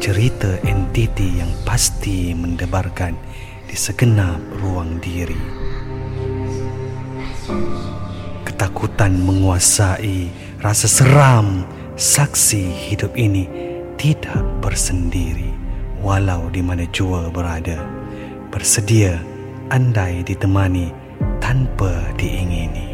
cerita entiti yang pasti mendebarkan di segenap ruang diri. Ketakutan menguasai rasa seram. Saksi hidup ini tidak bersendiri, walau di mana jua berada. Bersedia andai ditemani tanpa diingini.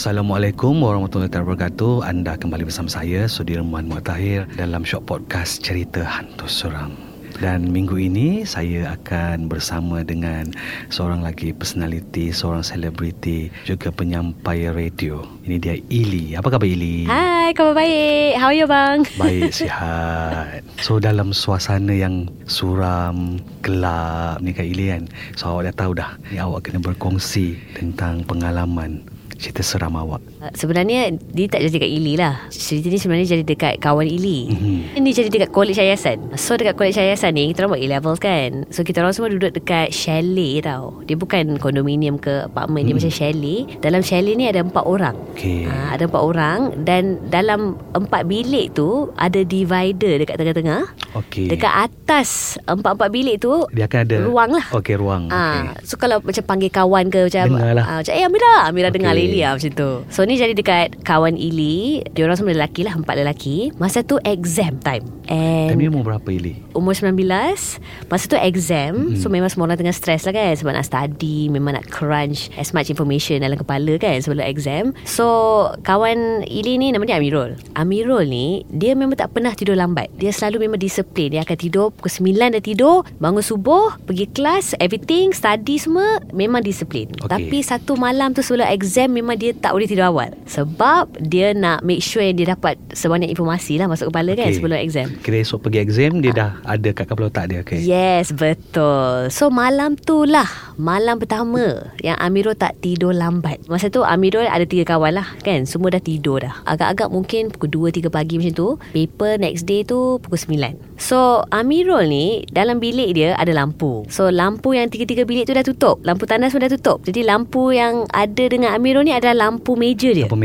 Assalamualaikum warahmatullahi wabarakatuh. Anda kembali bersama saya, Sudirman Muatahir, dalam Shock Podcast Cerita Hantu Seram. Dan minggu ini saya akan bersama dengan seorang lagi personality, seorang selebriti, juga penyampai radio. Ini dia Ili. Apa khabar Ili? Hai, khabar baik. How are you bang? Baik, sihat. So dalam suasana yang suram, gelap ni kan Ili kan? So awak dah tahu dah, ni awak kena berkongsi tentang pengalaman cerita seram awak. Sebenarnya dia tak jadi dekat Ili lah. Cerita ni sebenarnya jadi dekat kawan Ili. Ini jadi dekat kolej yayasan. So dekat kolej yayasan ni kita orang buat A-levels kan. So kita orang semua duduk dekat chalet tau. Dia bukan kondominium ke apartment. Dia macam chalet. Dalam chalet ni ada 4 orang. Okay. Ada 4 orang. Dan dalam 4 bilik tu ada divider dekat tengah-tengah. Okay. Dekat atas 4 bilik tu dia akan ada ruang lah. Okay, ruang. Okay. So kalau macam panggil kawan ke macam dengarlah. Macam Amira okay. Dengar Ili macam tu. So ni jadi dekat kawan Ili. Diorang semua lelaki lah, 4 lelaki. Masa tu exam time. And time umur berapa Ili? Umur 19. Masa tu exam. So memang semua orang tengah stres lah kan. Sebab nak study, memang nak crunch as much information dalam kepala kan sebelum exam. So kawan Ili ni nama dia Amirul. Amirul ni dia memang tak pernah tidur lambat. Dia selalu memang disiplin. Dia akan tidur pukul 9 dah tidur, bangun subuh, pergi kelas, everything, study semua. Memang disiplin. Okay. Tapi satu malam tu sebelum exam memang dia tak boleh tidur awal sebab dia nak make sure yang dia dapat sebanyak informasi lah masuk kepala kan sebelum exam. Kira esok pergi exam dia dah ada kat kepala otak dia. Yes, betul. So malam tu lah, malam pertama yang Amirul tak tidur lambat. Masa tu Amirul ada 3 kawan lah kan, semua dah tidur dah. Agak-agak mungkin pukul 2-3 pagi macam tu. Paper next day tu pukul 9. So Amirul ni dalam bilik dia ada lampu. So lampu yang 3-3 bilik tu dah tutup. Lampu tandas pun dah tutup. Jadi lampu yang ada dengan Amirul ni adalah lampu meja dia. Lampu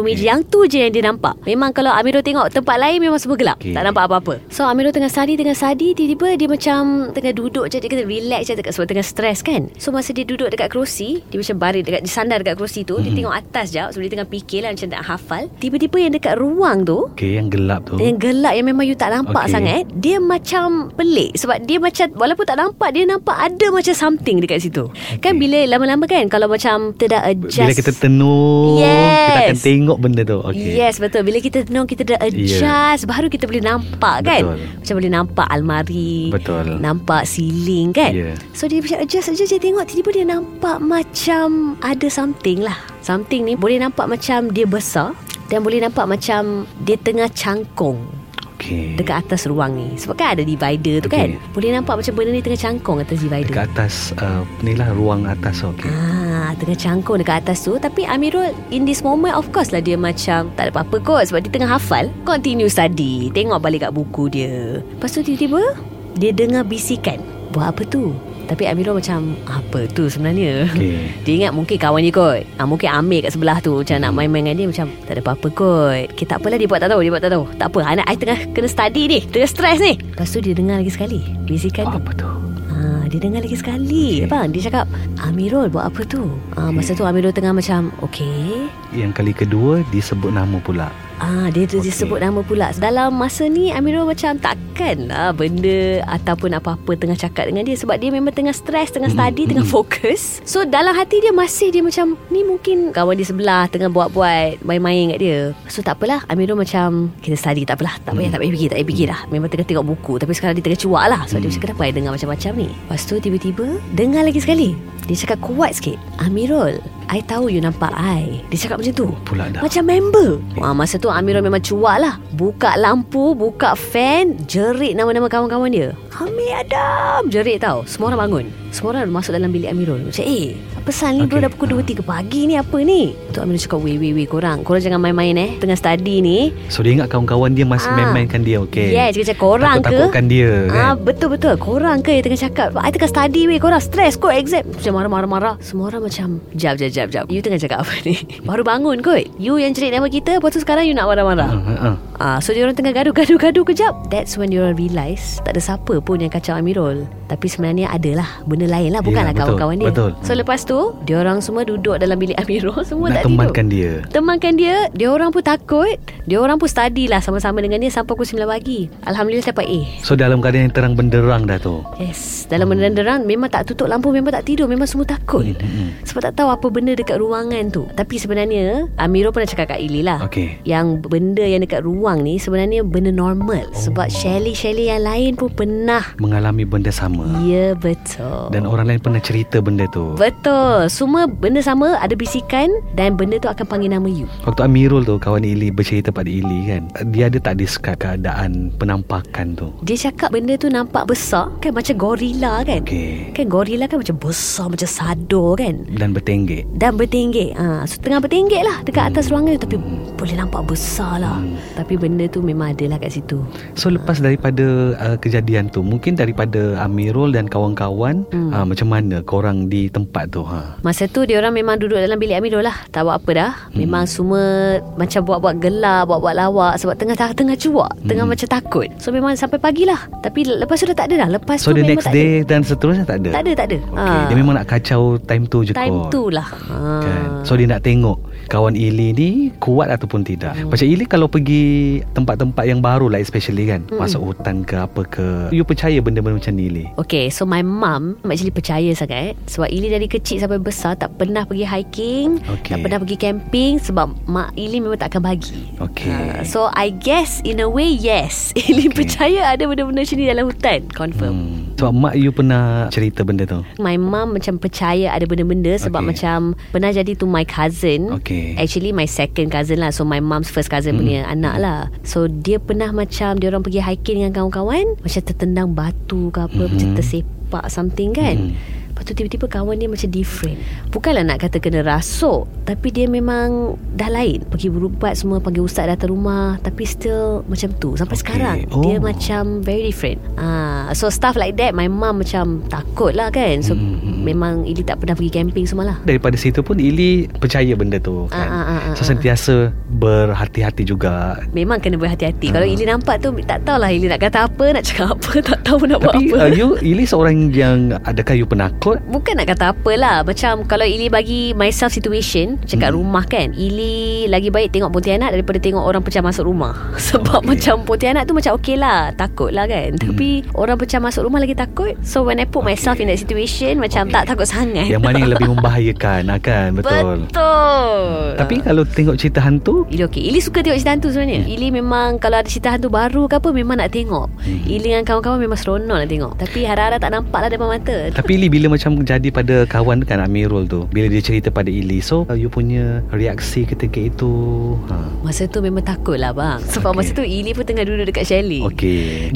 meja yang tu je yang dia nampak. Memang kalau Amirul tengok tempat lain memang semua gelap. Tak nampak apa-apa. So Amirul tengah study tiba-tiba dia macam tengah duduk je, dia kena relax je dekat, sebab tengah stres kan. So masa dia duduk dekat kerusi, dia macam baring dekat, dia sandar dekat kerusi tu, dia tengok atas je sebab dia tengah fikir lah macam nak hafal. Tiba-tiba yang dekat ruang tu, yang gelap yang memang you tak nampak sangat, dia macam pelik sebab dia macam walaupun tak nampak, dia nampak ada macam something dekat situ. Kan bila lama-lama kan kalau macam tidak adjust, bila kita tenung, kita akan tengok benda tu. Yes, betul. Bila kita tenung, kita dah adjust, baru kita boleh nampak kan. Macam boleh nampak almari, nampak ceiling kan. So dia macam adjust je tengok. Tiba-tiba dia nampak macam ada something lah. Something ni boleh nampak macam dia besar dan boleh nampak macam dia tengah cangkung dekat atas ruang ni. Sebab kan ada divider tu kan. Boleh nampak macam benda ni tengah cangkung atas divider. Dekat atas ni lah ruang atas. Tengah cangkung dekat atas tu. Tapi Amirul in this moment, of course lah, dia macam tak ada apa-apa kot sebab dia tengah hafal. Continue study. Tengok balik kat buku dia. Lepas tu tiba-tiba dia dengar bisikan. Buat apa tu? Tapi Amirul macam apa tu sebenarnya. Dia ingat mungkin kawan dia kot, mungkin Amir kat sebelah tu macam nak main-main dengan dia. Macam tak ada apa-apa kot, tak apalah, dia buat tak tahu. Tak apa, anak I tengah kena study ni, tengah stres ni. Lepas tu dia dengar lagi sekali bisikan tu. Apa tu? Dia dengar lagi sekali. Abang dia cakap, Amirul buat apa tu? Masa tu Amirul tengah macam yang kali kedua disebut nama pula. Dia tu disebut nama pula. Dalam masa ni Amirul macam takkan benda ataupun apa-apa tengah cakap dengan dia, sebab dia memang tengah stres, tengah study, tengah fokus. So dalam hati dia masih dia macam, ni mungkin kawan dia sebelah tengah buat-buat main-main kat dia. So takpelah, Amirul macam kita study, takpelah, tak payah fikir dah. Memang tengah tengok buku, tapi sekarang dia tengah cuak lah. So dia macam, kenapa dia dengar macam-macam ni? Lepas tu tiba-tiba dengar lagi sekali, dia cakap kuat sikit, Amirul, I tahu you nampak I. Dia cakap macam tu pula dah. Macam member. Masa tu Amirul memang cuak lah, buka lampu, buka fan, jerit nama-nama kawan-kawan dia. Amir, Adam, jerit tau. Semua orang bangun, semua orang masuk dalam bilik Amirul. Macam pesan ni, bro, dah pukul 2-3 pagi ni, apa ni? Tu Amirul cakap, weh korang jangan main-main tengah study ni. So dia ingat kawan-kawan dia masih main-mainkan dia. Okay, yes, dia cakap korang takut-takutkan dia kan? Betul-betul korang ke tengah cakap I tengah study, weh korang stres kot exam. Macam marah-marah. Semua orang macam jap, you tengah cakap apa ni? Baru bangun kot, you yang cerit nama kita, lepas tu sekarang you nak marah-marah. So diorang tengah gaduh kejap. That's when diorang realise tak ada siapa pun yang kacau Amirul, tapi sebenarnya adalah benda lain lah, bukanlah kawan-kawan dia. Betul. So lepas tu diorang semua duduk dalam bilik Amirul, semua nak tak tidur, temankan dia. Diorang pun takut, diorang pun study lah sama-sama dengan dia sampai pukul 9 pagi. Alhamdulillah dapat A. So dalam keadaan yang terang benderang dah tu. Yes, dalam benderang, memang tak tutup lampu, memang tak tidur, memang semua takut, sebab tak tahu apa benda dekat ruangan tu. Tapi sebenarnya Amirul pernah cakap kat Ili lah, yang benda yang dekat ruang ni sebenarnya benda normal, sebab Shelly yang lain pun pernah mengalami benda sama. Ya, betul. Dan orang lain pernah cerita benda tu. Betul. Semua benda sama, ada bisikan, dan benda tu akan panggil nama you. Waktu Amirul tu, kawan Ili bercerita pada Ili kan, dia ada tak describe keadaan penampakan tu? Dia cakap benda tu nampak besar kan, macam gorila kan. Kan gorila kan macam besar, macam sado kan, dan bertenggek. So tengah bertenggek lah dekat atas ruangan tu, tapi boleh nampak besar lah. Tapi benda tu memang ada lah kat situ. So lepas daripada kejadian tu, mungkin daripada Amirul dan kawan-kawan, macam mana korang di tempat tu? Masa tu diorang memang duduk dalam bilik Amirul lah, tak buat apa dah. Memang semua macam buat-buat gelar, buat-buat lawak, sebab tengah cuak, tengah macam takut. So memang sampai pagi lah, tapi lepas tu dah tak ada dah. Lepas so tu the next day dan seterusnya tak ada. Dia memang nak kacau time tu je. Time tu lah So dia nak tengok kawan Ili ni kuat ataupun tidak. Macam Ili kalau pergi tempat-tempat yang baru lah, especially kan, masuk hutan ke apa ke, you percaya benda-benda macam ni Ili? Okay, so my mum actually percaya sangat, sebab Ili dari kecil sampai besar tak pernah pergi hiking, tak pernah pergi camping, sebab mak Ili memang tak akan bagi. So I guess in a way yes, Ili percaya ada benda-benda macam ni dalam hutan, confirm. Sebab mak you pernah cerita benda tu? My mum macam percaya ada benda-benda, sebab macam pernah jadi tu my cousin. Actually my second cousin lah, so my mum's first cousin punya anak lah. So dia pernah macam dia orang pergi hiking dengan kawan-kawan, macam tertendang batu ke apa, macam tersepak something kan. Lepas tu tiba-tiba kawan dia macam different. Bukanlah nak kata kena rasuk, tapi dia memang dah lain. Pergi berubat semua, panggil ustaz datang rumah, tapi still macam tu sampai sekarang. Dia macam very different. So stuff like that, my mum macam takut lah kan. So memang Ili tak pernah pergi camping semua lah. Daripada situ pun Ili percaya benda tu kan. So sentiasa berhati-hati juga. Memang kena berhati-hati. Kalau Ili nampak tu, tak tahulah Ili nak kata apa, nak cakap apa, tak tahu nak buat apa. Tapi Ili seorang yang adakah you penakut? Bukan nak kata apalah, macam kalau Ili bagi myself situation cakap rumah kan, Ili lagi baik tengok Pontianak daripada tengok orang pecah masuk rumah. Sebab macam Pontianak tu macam okey lah, takut lah kan, tapi orang pecah masuk rumah lagi takut. So when I put myself in that situation, macam tak takut sangat. Yang mana yang lebih membahayakan kan. Betul. Tapi kalau tengok cerita hantu, Ili okey. Ili suka tengok cerita hantu sebenarnya. Ili memang kalau ada cerita hantu baru ke apa, memang nak tengok. Ili dengan kawan-kawan memang seronok nak tengok, tapi harap-harap tak nampak lah depan mata. Tapi Ili bila macam jadi pada kawan kan Amirul tu, bila dia cerita pada Ili, so you punya reaksi ketika itu? Masa tu memang takut lah bang, sebab masa tu Ili pun tengah duduk dekat Shelly.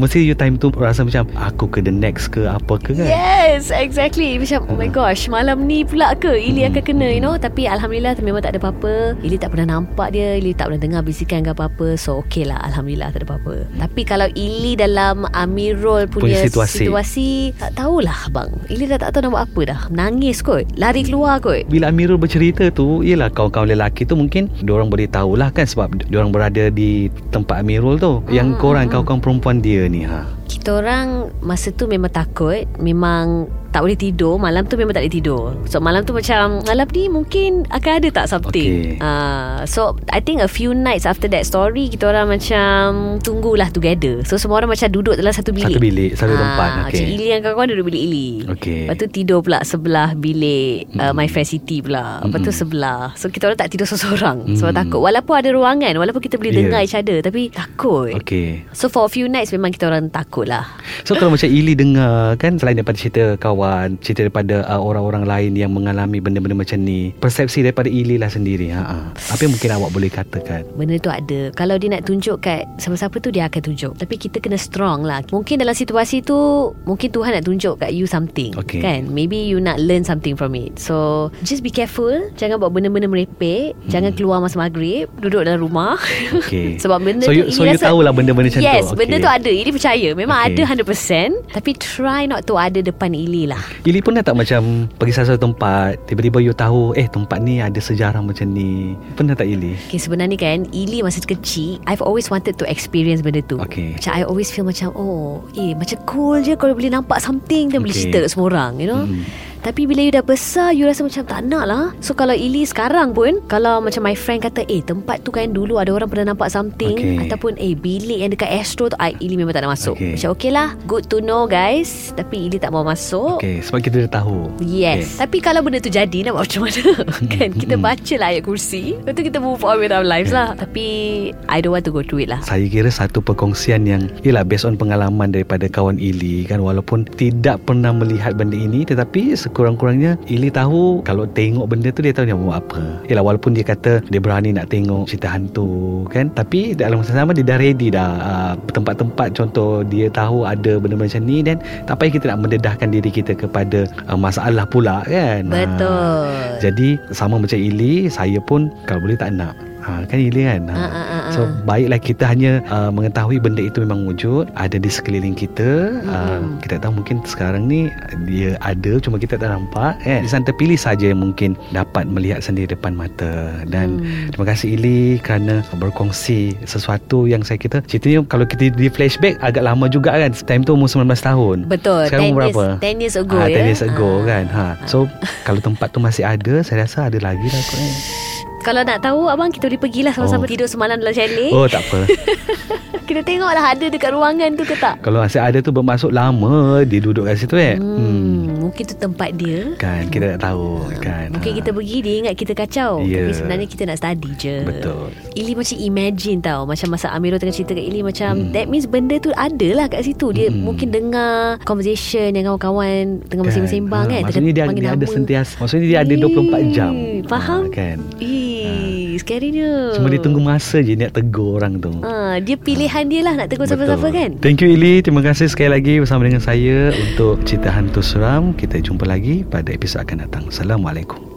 Mesti you time tu rasa macam aku ke the next ke apa ke kan. Yes, exactly. Macam oh my gosh, malam ni pula ke Ili akan kena, you know. Tapi Alhamdulillah memang tak ada apa-apa. Ili tak pernah nampak dia, Ili tak pernah dengar bisikan ke apa-apa. So okay lah, Alhamdulillah tak ada apa-apa. Tapi kalau Ili dalam Amirul punya situasi, tak tahulah bang, Ili dah tak tahu nak buat apa dah. Menangis kot, lari keluar kot. Bila Amirul bercerita tu, yelah kawan-kawan lelaki tu mungkin diorang boleh tahulah kan, sebab diorang berada di tempat Amirul tu. Yang korang kawan-kawan perempuan dia ni kita orang masa tu memang takut, memang tak boleh tidur. Malam tu memang tak boleh tidur. So malam tu macam, malam ni mungkin akan ada tak something, okay. So I think a few nights after that story, kita orang macam tunggulah together. So semua orang macam duduk dalam satu bilik, satu tempat, okay. Cik Ili yang kawan-kawan duduk bilik Ili, okay. Lepas tu tidur pula sebelah bilik my friend Siti pula. Lepas tu sebelah. So kita orang tak tidur seorang-seorang, sebab takut. Walaupun ada ruangan, walaupun kita boleh dengar each other, tapi takut, okay. So for a few nights memang kita orang takut lah. So kalau macam Ili dengar kan, selain daripada cerita kawan, cerita daripada orang-orang lain yang mengalami benda-benda macam ni, persepsi daripada Ili lah sendiri, apa yang mungkin awak boleh katakan? Benda tu ada. Kalau dia nak tunjuk kat siapa-siapa tu, dia akan tunjuk. Tapi kita kena strong lah. Mungkin dalam situasi tu, mungkin Tuhan nak tunjuk kat you something, okay. Kan, maybe you nak learn something from it. So just be careful, jangan buat benda-benda merepek. Jangan keluar masa maghrib, duduk dalam rumah, okay. Sebab benda so tu you tahulah benda-benda macam tu, okay. Benda tu ada, Ili percaya. Memang ada 100%. Tapi try not to ada depan Ili lah. Ili pernah tak macam pergi satu tempat, tiba-tiba you tahu tempat ni ada sejarah macam ni? Pernah tak Ili? Okay, sebenarnya kan, Ili masa kecil I've always wanted to experience benda tu, okay. Macam I always feel macam macam cool je kalau boleh nampak something dan boleh cerita kat semua orang, you know. Tapi bila you dah besar, you rasa macam tak nak lah. So kalau Ili sekarang pun, kalau macam my friend kata tempat tu kan dulu ada orang pernah nampak something, ataupun bilik yang dekat Astro tu, Ili memang tak nak masuk, okay. Macam okay lah, good to know guys, tapi Ili tak mau masuk, okay, sebab kita dah tahu. Yes, okay. Tapi kalau benda tu jadi, nak buat macam mana? Kan kita baca lah ayat kursi, lepas tu kita move on with our lives lah. Tapi I don't want to go through it lah. Saya kira satu perkongsian yang yelah, based on pengalaman daripada kawan Ili kan, walaupun tidak pernah melihat benda ini, tetapi kurang-kurangnya Ili tahu kalau tengok benda tu, dia tahu dia buat apa. Yelah, walaupun dia kata dia berani nak tengok cerita hantu kan, tapi dalam masa sama dia dah ready dah. Tempat-tempat contoh dia tahu ada benda macam ni, dan tak payah kita nak mendedahkan diri kita kepada masalah pula kan. Betul. Jadi sama macam Ili, saya pun kalau boleh tak nak. Kan Ili kan, so baiklah kita hanya mengetahui benda itu memang wujud, ada di sekeliling kita. Kita tahu mungkin sekarang ni dia ada, cuma kita tak nampak kan. Kita terpilih saja yang mungkin dapat melihat sendiri depan mata. Dan terima kasih Ili kerana berkongsi sesuatu yang saya kata, ceritanya kalau kita di flashback agak lama juga kan. Time tu umur 19 tahun. Betul. Sekarang umur berapa? 10 years ago, 10 years ago kan. So kalau tempat tu masih ada, saya rasa ada lagi lah kot kan. Kalau nak tahu abang, kita boleh pergilah sama-sama tidur semalam dalam chalet. Tak apa. Kita tengoklah ada dekat ruangan tu ke tak. Kalau asyik ada tu bermaksud lama dia duduk kat situ mungkin tu tempat dia kan, kita tak tahu kan. Mungkin kita pergi, dia ingat kita kacau, tapi sebenarnya kita nak study je. Betul. Ili macam imagine tau, macam masa Amirul tengah cerita kat Ili macam that means benda tu ada lah kat situ. Dia mungkin dengar conversation dengan kawan-kawan tengah bersembang kan. Maksudnya dia ada sentiasa. Maksudnya dia ada 24 jam. Faham kan? Scary-nya. Cuma dia tunggu masa je nak tegur orang tu. Dia pilihan dia lah nak tegur siapa-siapa kan. Thank you Ili, terima kasih sekali lagi bersama dengan saya untuk cerita hantu seram. Kita jumpa lagi pada episod akan datang. Assalamualaikum.